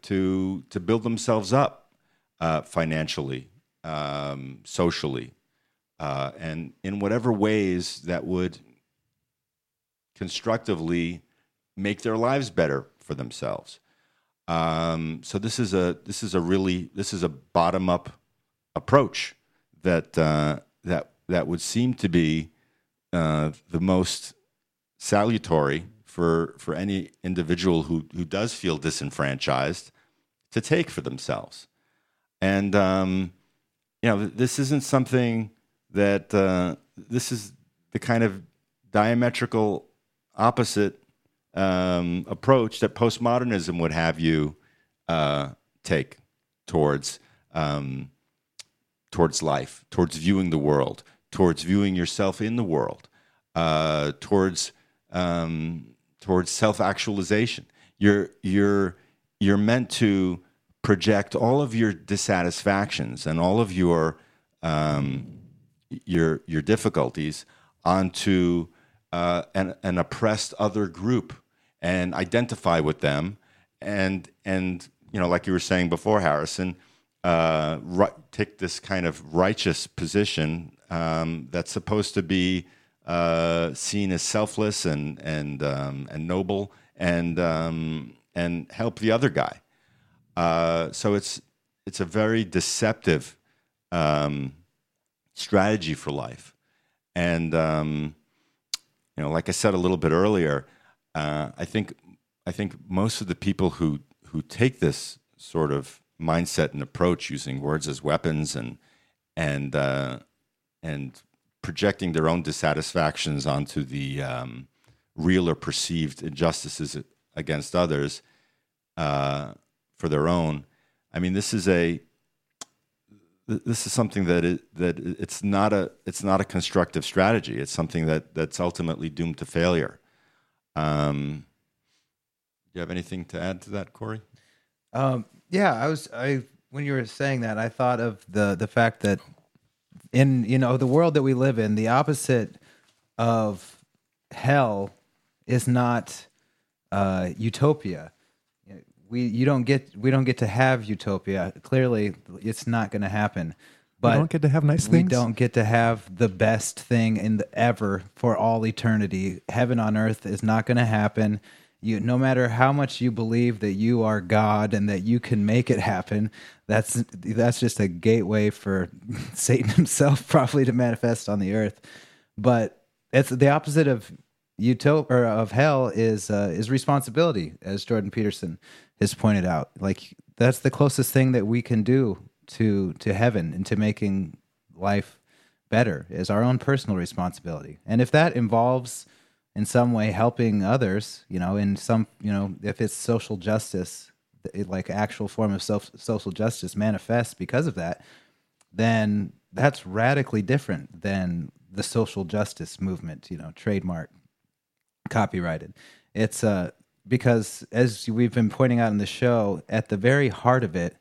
to build themselves up financially, socially, and in whatever ways that would constructively make their lives better for themselves. So this is a bottom up approach that that would seem to be the most salutary for any individual who does feel disenfranchised to take for themselves. And this isn't something that this is the kind of diametrical opposite approach that postmodernism would have you take towards towards life, towards viewing the world, towards viewing yourself in the world, towards self-actualization. You're meant to project all of your dissatisfactions and all of your difficulties onto an oppressed other group and identify with them, and like you were saying before, Harrison, take this kind of righteous position that's supposed to be seen as selfless and noble and help the other guy. So it's a very deceptive strategy for life, and like I said a little bit earlier, I think most of the people who take this sort of mindset and approach, using words as weapons and projecting their own dissatisfactions onto the real or perceived injustices against others for their own. I mean, this is something that it's not a constructive strategy. It's something that's ultimately doomed to failure. Do you have anything to add to that, Corey? When you were saying that, I thought of the fact that in the world that we live in, the opposite of hell is not utopia. We don't get to have utopia. Clearly, it's not going to happen. But we don't get to have nice things. We don't get to have the best thing ever for all eternity. Heaven on earth is not going to happen. No matter how much you believe that you are God and that you can make it happen, that's just a gateway for Satan himself probably to manifest on the earth. But it's the opposite of utopia or of hell is responsibility, as Jordan Peterson has pointed out. Like, that's the closest thing that we can do to heaven and to making life better is our own personal responsibility. And if that involves in some way helping others, if it's social justice, like actual form of social justice manifests because of that, then that's radically different than the social justice movement, trademark, copyrighted. It's because, as we've been pointing out in the show, at the very heart of it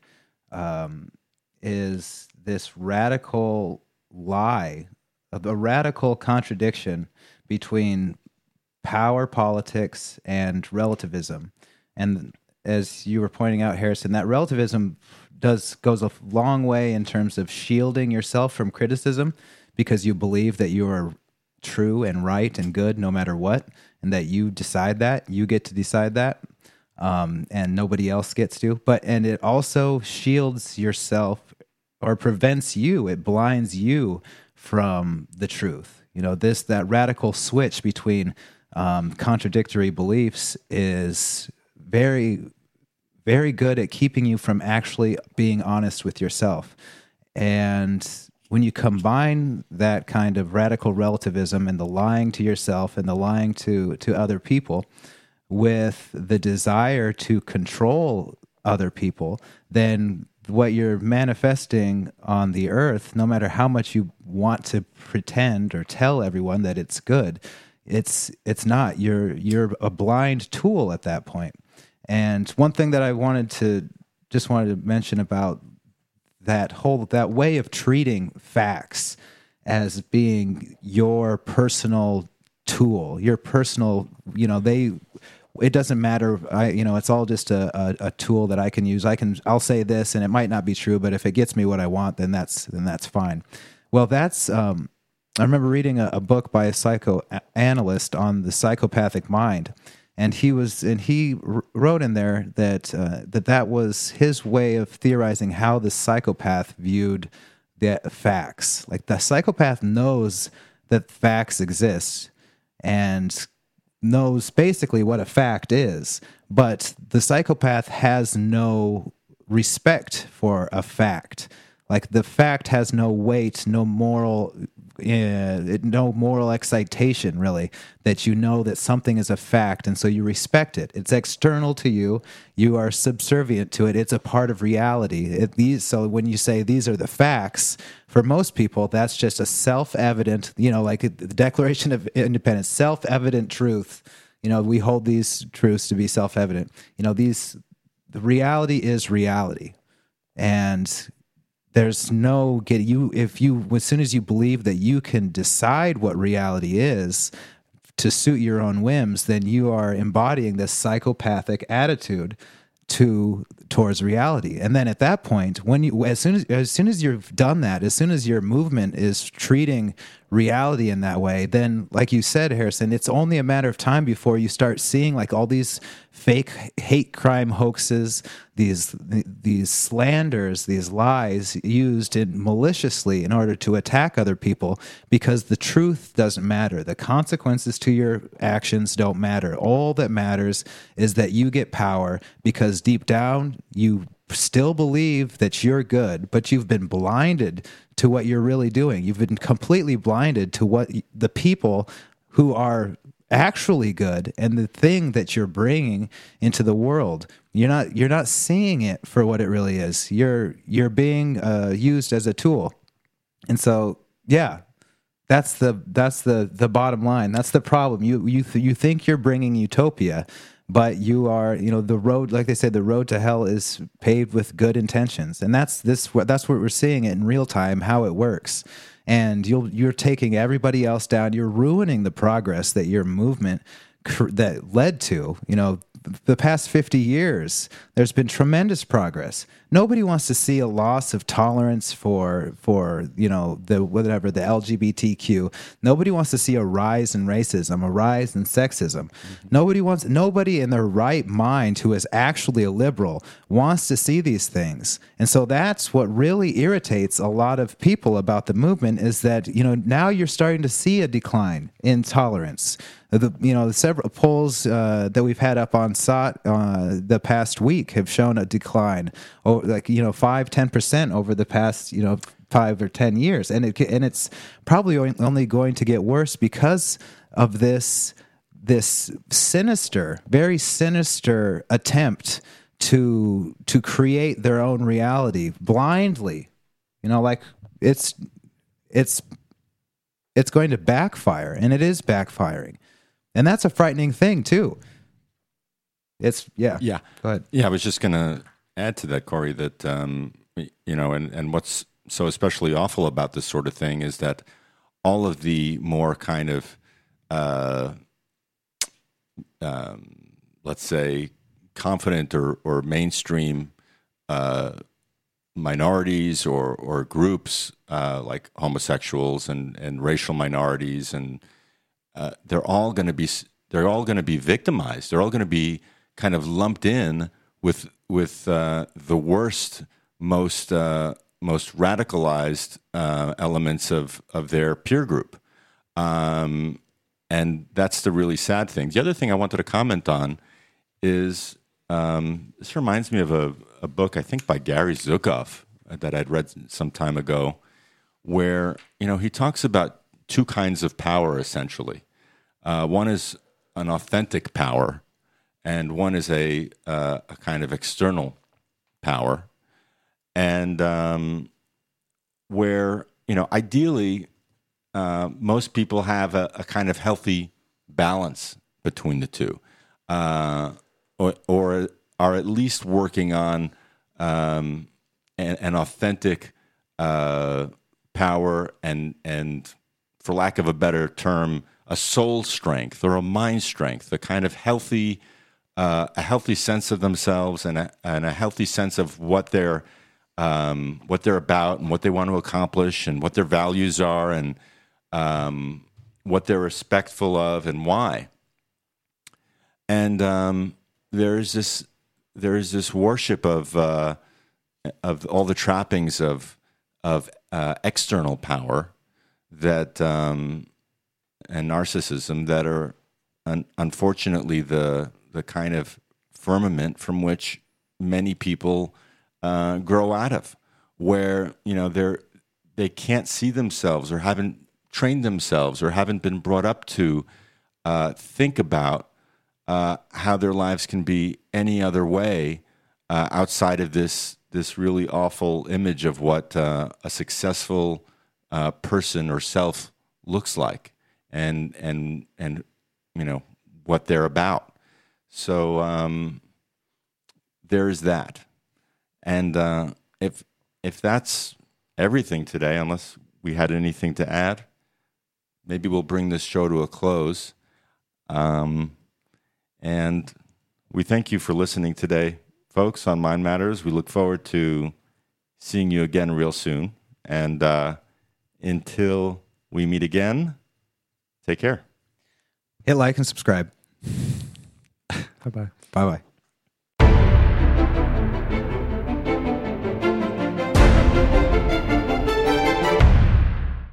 is this radical lie, a radical contradiction between power politics and relativism. And as you were pointing out, Harrison, that relativism goes a long way in terms of shielding yourself from criticism because you believe that you are true and right and good no matter what, and that you get to decide that, and nobody else gets to. And it also shields yourself or prevents you, it blinds you from the truth. That radical switch between contradictory beliefs is very, very good at keeping you from actually being honest with yourself. And when you combine that kind of radical relativism and the lying to yourself and the lying to other people with the desire to control other people, then what you're manifesting on the earth, no matter how much you want to pretend or tell everyone that it's good, it's not. You're a blind tool at that point. And one thing that I wanted to mention about that way of treating facts as being your personal tool, your personal, it doesn't matter. It's all just a tool that I can use. I'll say this, and it might not be true, but if it gets me what I want, then that's fine. Well, that's. I remember reading a book by a psychoanalyst on the psychopathic mind, and he wrote in there that that was his way of theorizing how the psychopath viewed the facts. Like, the psychopath knows that facts exist, and knows basically what a fact is, but the psychopath has no respect for a fact. Like, the fact has no weight, no moral excitation, really, that you know that something is a fact, and so you respect it. It's external to you. You are subservient to it. It's a part of reality. So when you say these are the facts, for most people, that's just a self-evident, like the Declaration of Independence, self-evident truth. We hold these truths to be self-evident. The reality is reality, and there's no get you if you as soon as you believe that you can decide what reality is to suit your own whims, then you are embodying this psychopathic attitude towards reality. And then at that point, when you as soon as you've done that, as soon as your movement is treating reality in that way, then, like you said, Harrison, it's only a matter of time before you start seeing like all these fake hate crime hoaxes, these slanders, these lies used maliciously in order to attack other people, because the truth doesn't matter. The consequences to your actions don't matter. All that matters is that you get power, because deep down you still believe that you're good, but you've been blinded to what you're really doing. You've been completely blinded to what the people who are actually good and the thing that you're bringing into the world. You're not seeing it for what it really is. You're being used as a tool. And so, yeah, that's the bottom line. That's the problem. You think you're bringing utopia, but you are, the road, like they say, the road to hell is paved with good intentions. And that's what we're seeing in real time, how it works. And you're taking everybody else down. You're ruining the progress that your movement that led to, the past 50 years, there's been tremendous progress. Nobody wants to see a loss of tolerance for the LGBTQ. Nobody wants to see a rise in racism, a rise in sexism. Mm-hmm. Nobody in their right mind who is actually a liberal wants to see these things. And so that's what really irritates a lot of people about the movement, is that, now you're starting to see a decline in tolerance. The several polls that we've had up on SOT the past week have shown a decline, 5-10% over the past 5 or 10 years, and it's probably only going to get worse because of this sinister, very sinister attempt to create their own reality blindly. It's going to backfire, and it is backfiring. And that's a frightening thing, too. Yeah. Go ahead. Yeah, I was just going to add to that, Corey, that, and what's so especially awful about this sort of thing is that all of the more kind of, let's say, confident or mainstream minorities or groups like homosexuals and racial minorities, and they're all going to be victimized. They're all going to be kind of lumped in with the worst, most radicalized elements of their peer group, and that's the really sad thing. The other thing I wanted to comment on is this reminds me of a book, I think, by Gary Zukav that I'd read some time ago, where he talks about two kinds of power, essentially. One is an authentic power, and one is a kind of external power, and where, you know, ideally, most people have a kind of healthy balance between the two, or are at least working on an authentic power and, for lack of a better term, a soul strength or a mind strength, a kind of healthy, a healthy sense of themselves and a healthy sense of what they're about and what they want to accomplish and what their values are and what they're respectful of and why. And there is this worship of all the trappings of external power that and narcissism that are unfortunately the kind of firmament from which many people grow out of, where, you know, they can't see themselves or haven't trained themselves or haven't been brought up to think about how their lives can be any other way outside of this really awful image of what a successful person or self looks like, and you know what they're about. So there's that, and if that's everything today, unless we had anything to add, maybe we'll bring this show to a close. And we thank you for listening today, folks, on Mind Matters. We look forward to seeing you again real soon, and until we meet again, take care. Hit like and subscribe. Bye-bye. Bye-bye.